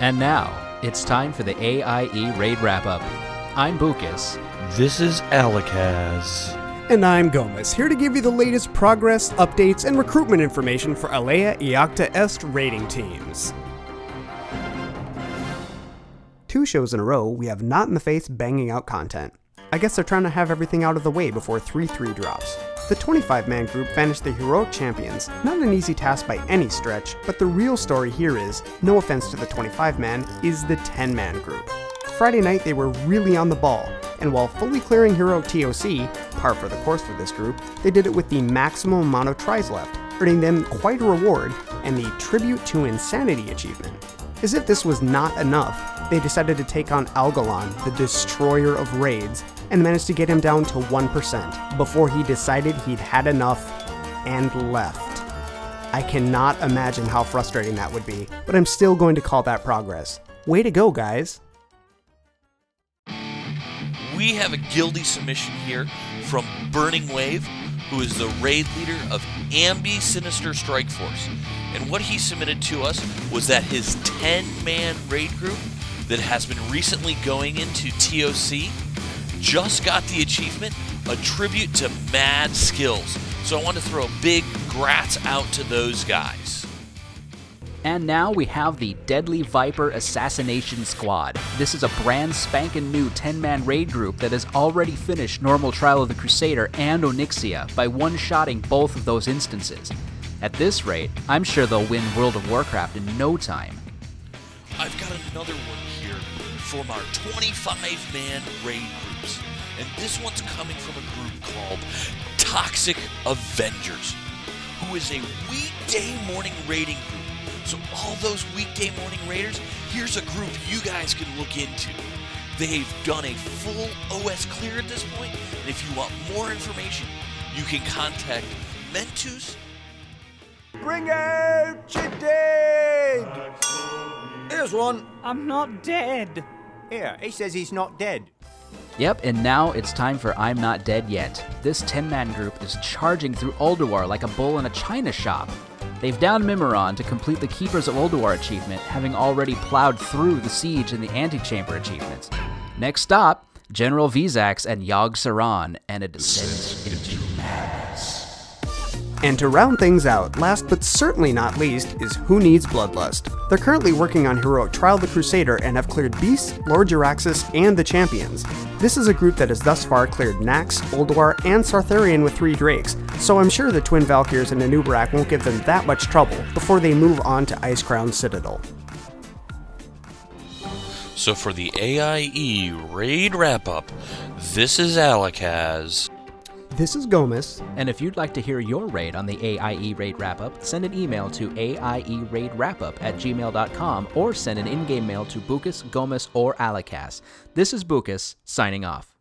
And now, it's time for the AIE Raid Wrap-Up. I'm Bukas. This is Alakaz. And I'm Gomez, here to give you the latest progress, updates, and recruitment information for Alea Iacta Est raiding teams. 2 shows in a row, we have Not in the Face banging out content. I guess they're trying to have everything out of the way before 3-3 drops. The 25-man group vanished the heroic champions, not an easy task by any stretch, but the real story here is, no offense to the 25-man, is the 10-man group. Friday night they were really on the ball, and while fully clearing heroic TOC, par for the course for this group, they did it with the maximum amount of tries left, earning them quite a reward and the Tribute to Insanity achievement. As if this was not enough, they decided to take on Algalon, the destroyer of raids, and managed to get him down to 1% before he decided he'd had enough and left. I cannot imagine how frustrating that would be, but I'm still going to call that progress. Way to go, guys. We have a guilty submission here from Burning Wave, who is the raid leader of Ambisinister Strike Force. And what he submitted to us was that his 10-man raid group that has been recently going into TOC just got the achievement, a tribute to mad skills. So I want to throw a big grats out to those guys. And now we have the Deadly Viper Assassination Squad. This is a brand spankin' new 10-man raid group that has already finished Normal Trial of the Crusader and Onyxia by one-shotting both of those instances. At this rate, I'm sure they'll win World of Warcraft in no time. I've got another one here from our 25-man raid groups, and this one's coming from a group called Toxic Avengers, who is a weekday morning raiding group. So all those weekday morning raiders, here's a group you guys can look into. They've done a full OS clear at this point, and if you want more information, you can contact Mentus. Bring out your dead! Here's one. I'm not dead. Here, he says he's not dead. Yep, and now it's time for I'm Not Dead Yet. This 10-man group is charging through Oldowar like a bull in a china shop. They've downed Mimiron to complete the Keepers of War achievement, having already plowed through the Siege and the Antechamber achievements. Next stop, General Vizax and Yog Seran, and a descent into madness. And to round things out, last but certainly not least, is Who Needs Bloodlust. They're currently working on Heroic Trial of the Crusader and have cleared Beasts, Lord Jaraxxus, and the Champions. This is a group that has thus far cleared Naxx, Oldowar, and Sartharion with 3 Drakes, so I'm sure the Twin Valkyrs and Anubarak won't give them that much trouble before they move on to Icecrown Citadel. So for the AIE Raid Wrap-Up, this is Alakaz. This is Gomez. And if you'd like to hear your raid on the AIE Raid Wrap-Up, send an email to aieraidraidup@gmail.com or send an in-game mail to Bukas, Gomez, or Alakaz. This is Bukas, signing off.